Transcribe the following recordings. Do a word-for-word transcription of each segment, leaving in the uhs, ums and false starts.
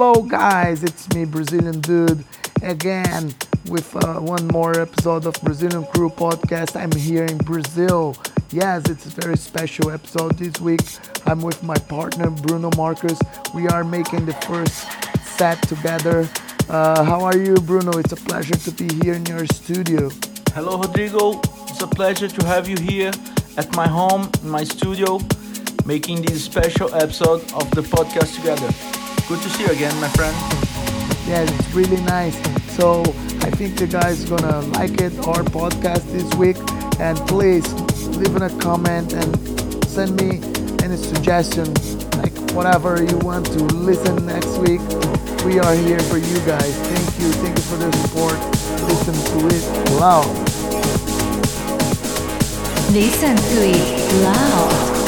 Hello guys, it's me, Brazilian Dude, again with uh, one more episode of Brazilian Crew Podcast. I'm here in Brazil. Yes, it's a very special episode this week. I'm with my partner, Bruno Marcos. We are making the first set together. Uh, how are you, Bruno? It's a pleasure to be here in your studio. Hello, Rodrigo. It's a pleasure to have you here at my home, in my studio, making this special episode of the podcast together. Good to see you again, my friend. Yeah, it's really nice. So I think the guys are gonna like it, our podcast this week. And please leave in a comment and send me any suggestion, like whatever you want to listen next week. We are here for you guys. Thank you. Thank you for the support. Listen to it loud. Listen to it loud.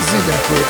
Rosie Decker.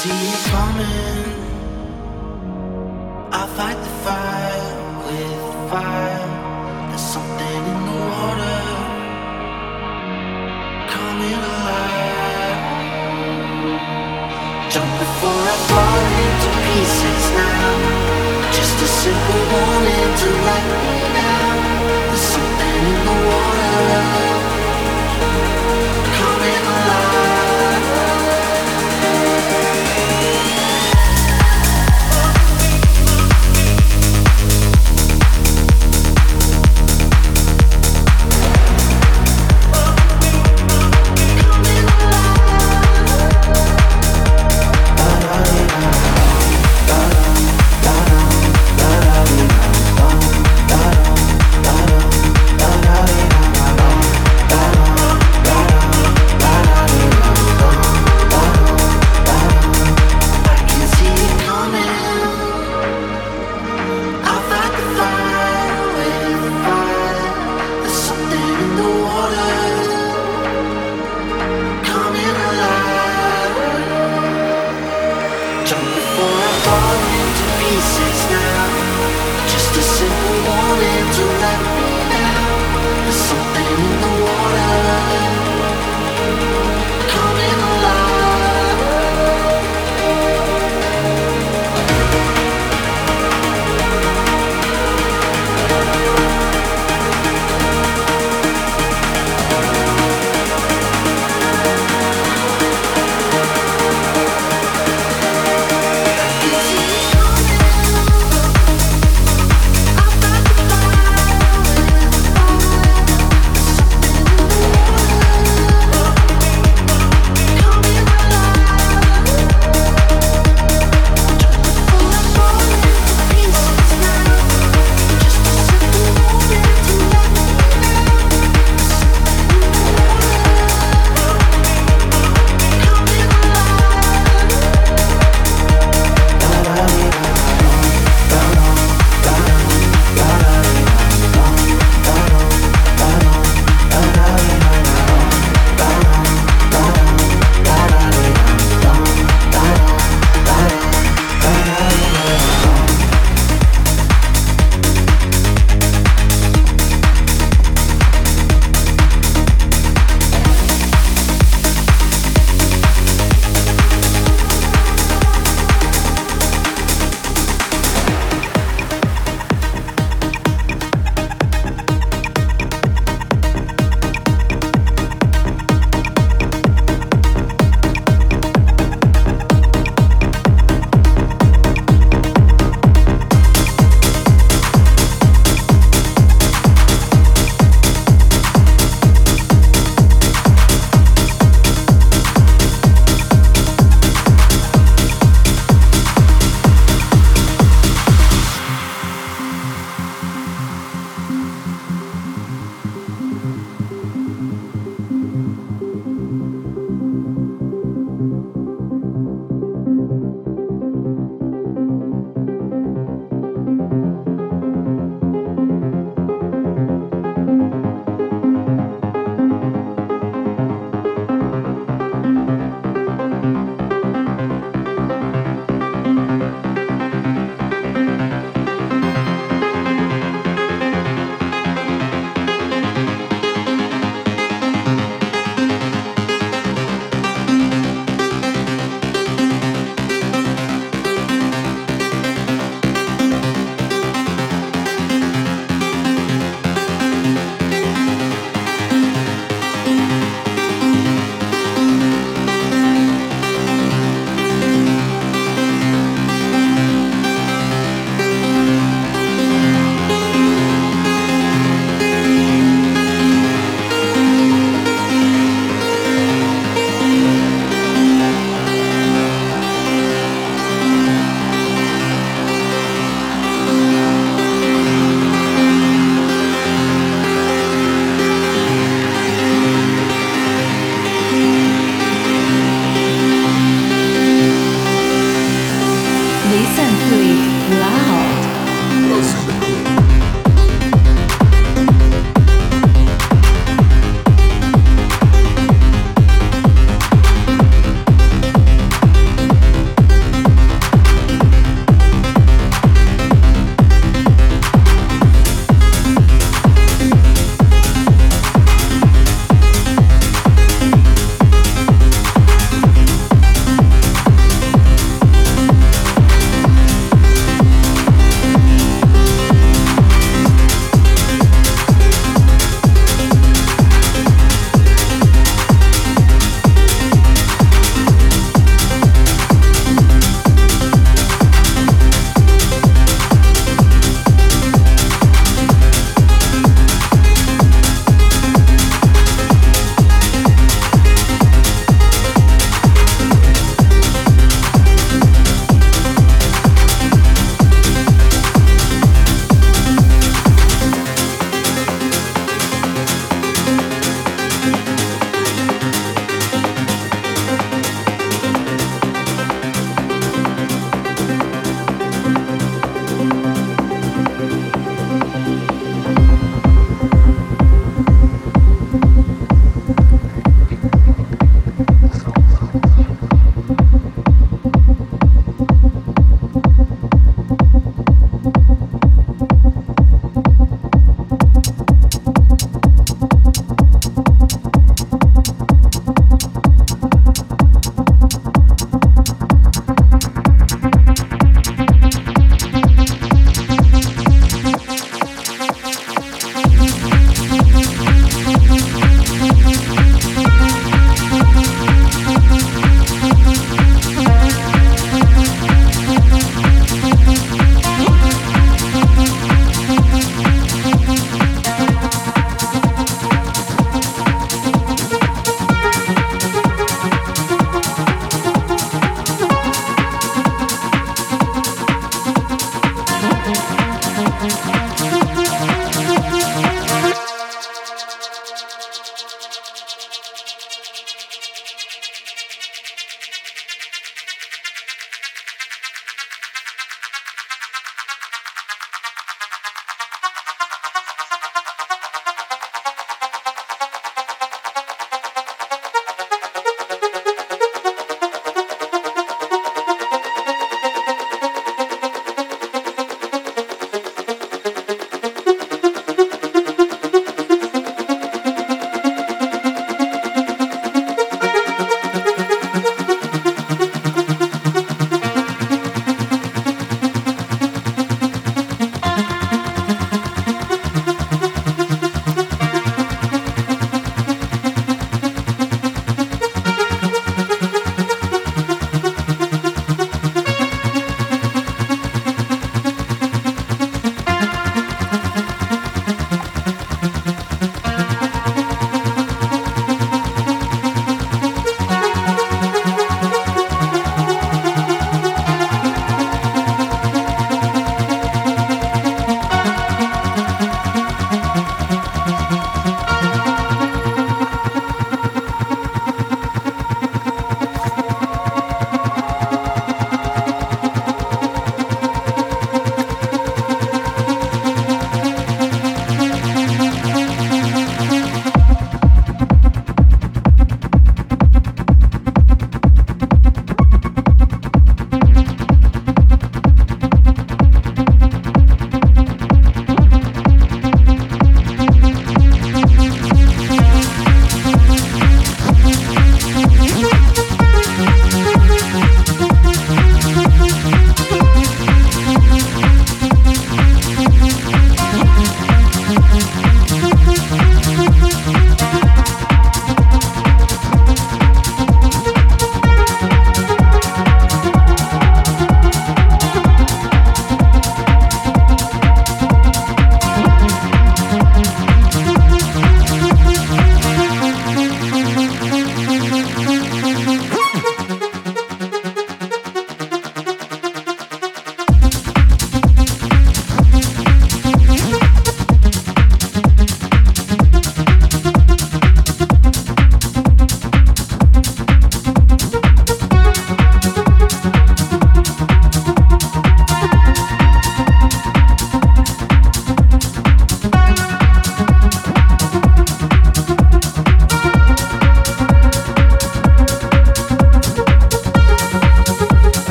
see it coming. I fight the fire with fire. There's something in the water coming alive. Jump before I fall into pieces now. Just a simple warning to let me down. There's something in the water coming alive. Bye.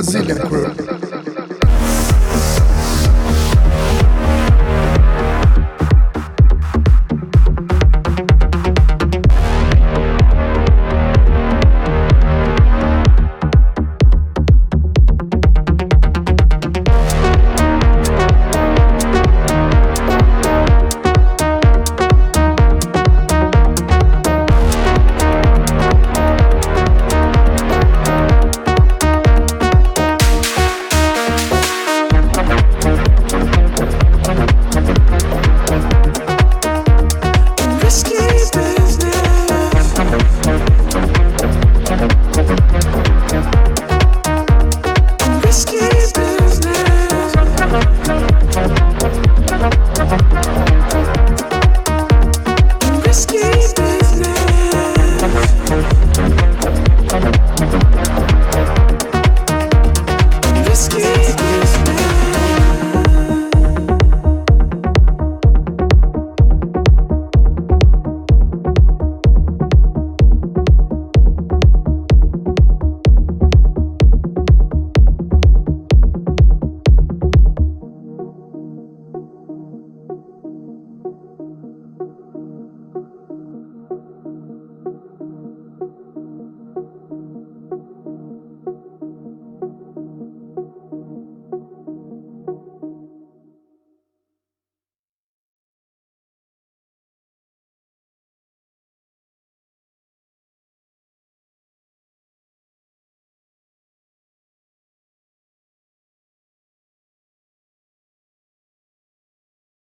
Brazilian Crew.